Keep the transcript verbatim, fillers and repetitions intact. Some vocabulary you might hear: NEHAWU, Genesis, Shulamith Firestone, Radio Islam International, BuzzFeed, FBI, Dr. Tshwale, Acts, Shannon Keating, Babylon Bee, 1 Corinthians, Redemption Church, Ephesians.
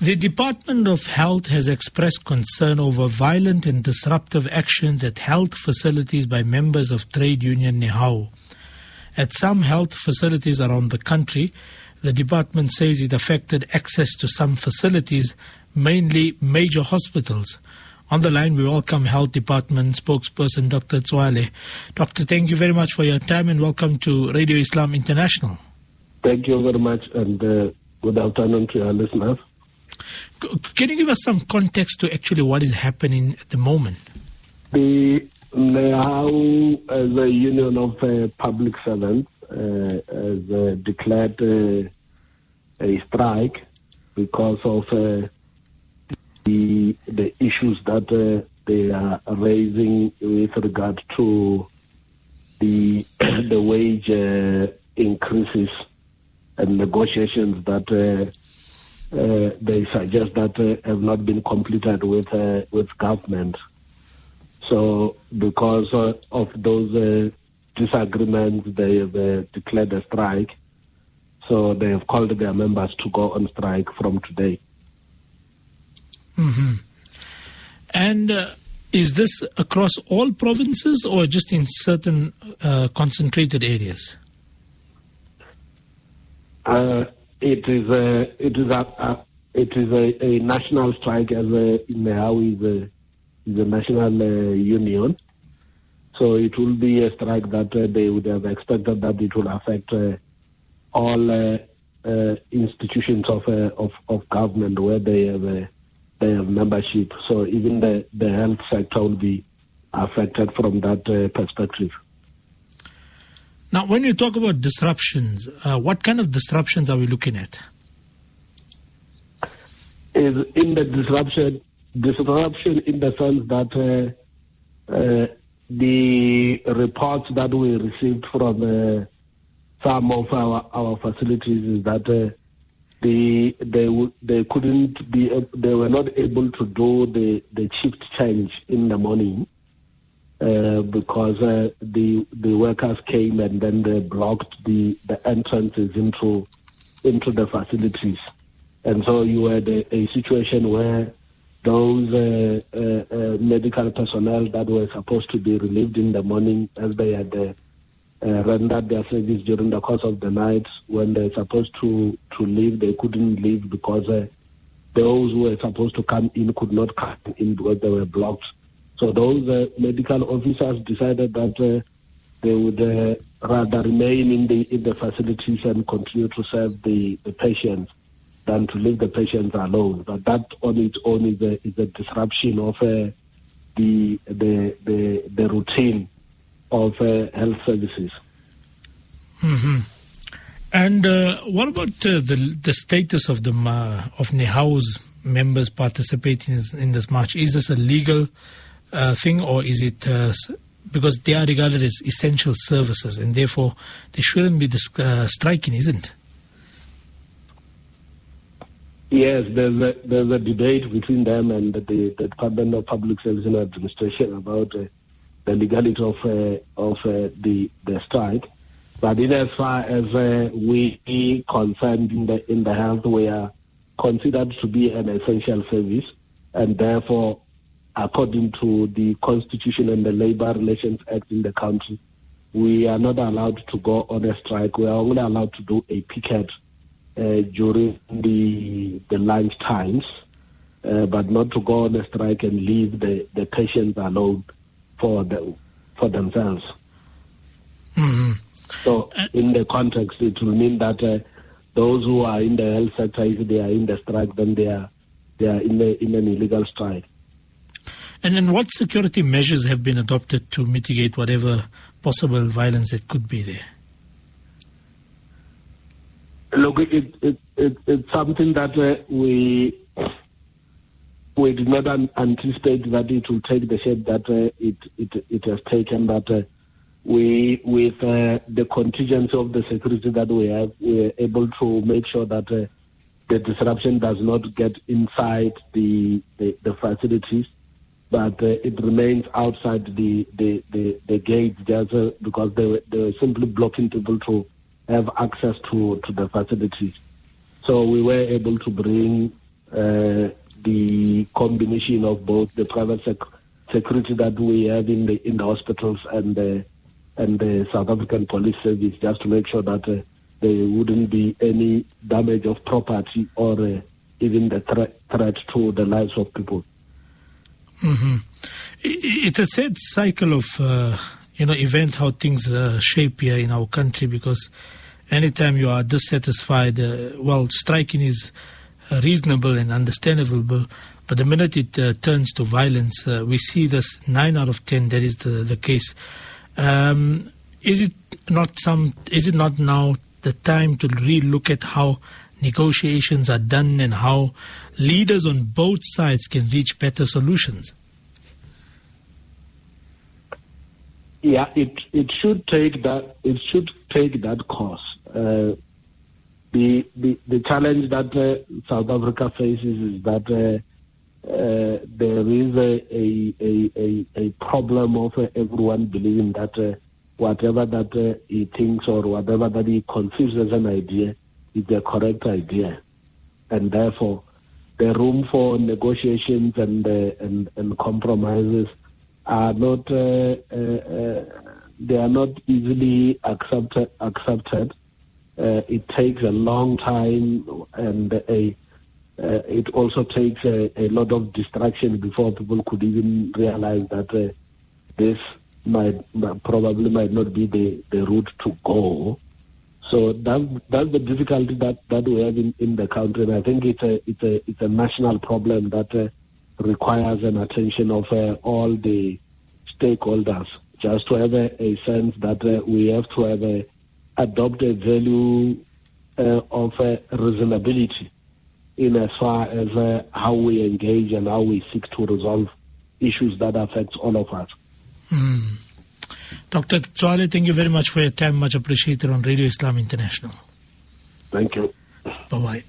The Department of Health has expressed concern over violent and disruptive actions at health facilities by members of trade union NEHAWU. At some health facilities around the country, the department says it affected access to some facilities, mainly major hospitals. On the line, we welcome Health Department spokesperson Doctor Tshwale. Doctor, thank you very much for your time and welcome to Radio Islam International. Thank you very much and uh, good afternoon to your listeners. Can you give us some context to actually what is happening at the moment? The NEHAWU, as a union of uh, public servants, uh, has uh, declared uh, a strike because of uh, the the issues that uh, they are raising with regard to the the wage uh, increases and negotiations that. Uh, Uh, they suggest that uh, have not been completed with uh, with government. So because uh, of those uh, disagreements, they have uh, declared a strike. So they have called their members to go on strike from today. Mm-hmm. And uh, is this across all provinces or just in certain uh, concentrated areas? Uh It is a it is a, a it is a, a national strike, as NEHAWU is a is a national uh, union, so it will be a strike that uh, they would have expected that it will affect uh, all uh, uh, institutions of, uh, of of government where they have uh, they have membership. So even the, the health sector will be affected from that uh, perspective. Now, when you talk about disruptions, uh, what kind of disruptions are we looking at? Is in the disruption, disruption in the sense that uh, uh, the reports that we received from uh, some of our, our facilities is that uh, the they w- they couldn't be uh, they were not able to do the, the shift change in the morning. Uh, because uh, the the workers came and then they blocked the, the entrances into into the facilities, and so you had a, a situation where those uh, uh, uh, medical personnel that were supposed to be relieved in the morning, as they had uh, uh, rendered their service during the course of the night, when they're supposed to to leave, they couldn't leave because uh, those who were supposed to come in could not come in because they were blocked. So those uh, medical officers decided that uh, they would uh, rather remain in the in the facilities and continue to serve the, the patients than to leave the patients alone. But that on its own is a, is a disruption of uh, the, the the the routine of uh, health services. Mm-hmm. And uh, what about uh, the the status of the uh, of NEHAWU's members participating in this, in this march? Is this a legal Uh, thing, or is it uh, because they are regarded as essential services and therefore they shouldn't be dis- uh, striking, isn't? Yes, there's a, there's a debate between them and the, the Department of Public Service and Administration about uh, the legality of uh, of uh, the the strike. But in as far as uh, we are concerned in the in the health, we are considered to be an essential service, and therefore, according to the Constitution and the Labour Relations Act in the country, we are not allowed to go on a strike. We are only allowed to do a picket uh, during the the lunch times, uh, but not to go on a strike and leave the, the patients alone for the, for themselves. Mm-hmm. So, in the context, it will mean that uh, those who are in the health sector, if they are in the strike, then they are they are in the, in an illegal strike. And then what security measures have been adopted to mitigate whatever possible violence that could be there? Look, it, it, it, it's something that uh, we we did not un- anticipate that it will take the shape that uh, it, it it has taken. But uh, we, with uh, the contingency of the security that we have, we are able to make sure that uh, the disruption does not get inside the the, the facilities. But uh, it remains outside the the, the, the gates just, uh, because they were, they were simply blocking people to have access to, to the facilities. So we were able to bring uh, the combination of both the private sec security that we have in the in the hospitals and the and the South African Police Service, just to make sure that uh, there wouldn't be any damage of property or uh, even the thre threat to the lives of people. Mm-hmm. It's a sad cycle of uh, you know events, how things uh, shape here in our country, because anytime you are dissatisfied, uh, well, striking is uh, reasonable and understandable, but the minute it uh, turns to violence, uh, we see this nine out of ten, that is the, the case. Um, is it not some? Is it not now the time to re-look at how negotiations are done and how leaders on both sides can reach better solutions? Yeah, it it should take that it should take that course. Uh, the the the challenge that uh, South Africa faces is that uh, uh, there is a a, a a problem of uh, everyone believing that uh, whatever that uh, he thinks or whatever that he conceives as an idea is the correct idea, and therefore the room for negotiations and uh, and and compromises are not uh, uh, uh, they are not easily accepted. Accepted. Uh, it takes a long time, and a uh, it also takes a, a lot of distraction before people could even realize that uh, this might probably might not be the, the route to go. So that that's the difficulty that, that we have in, in the country, and I think it's a it's a it's a national problem that. Uh, requires an attention of uh, all the stakeholders, just to have a, a sense that uh, we have to have a, adopt a value uh, of uh, reasonability in as far as uh, how we engage and how we seek to resolve issues that affect all of us. Mm. Doctor Tshwale, thank you very much for your time. Much appreciated on Radio Islam International. Thank you. Bye-bye.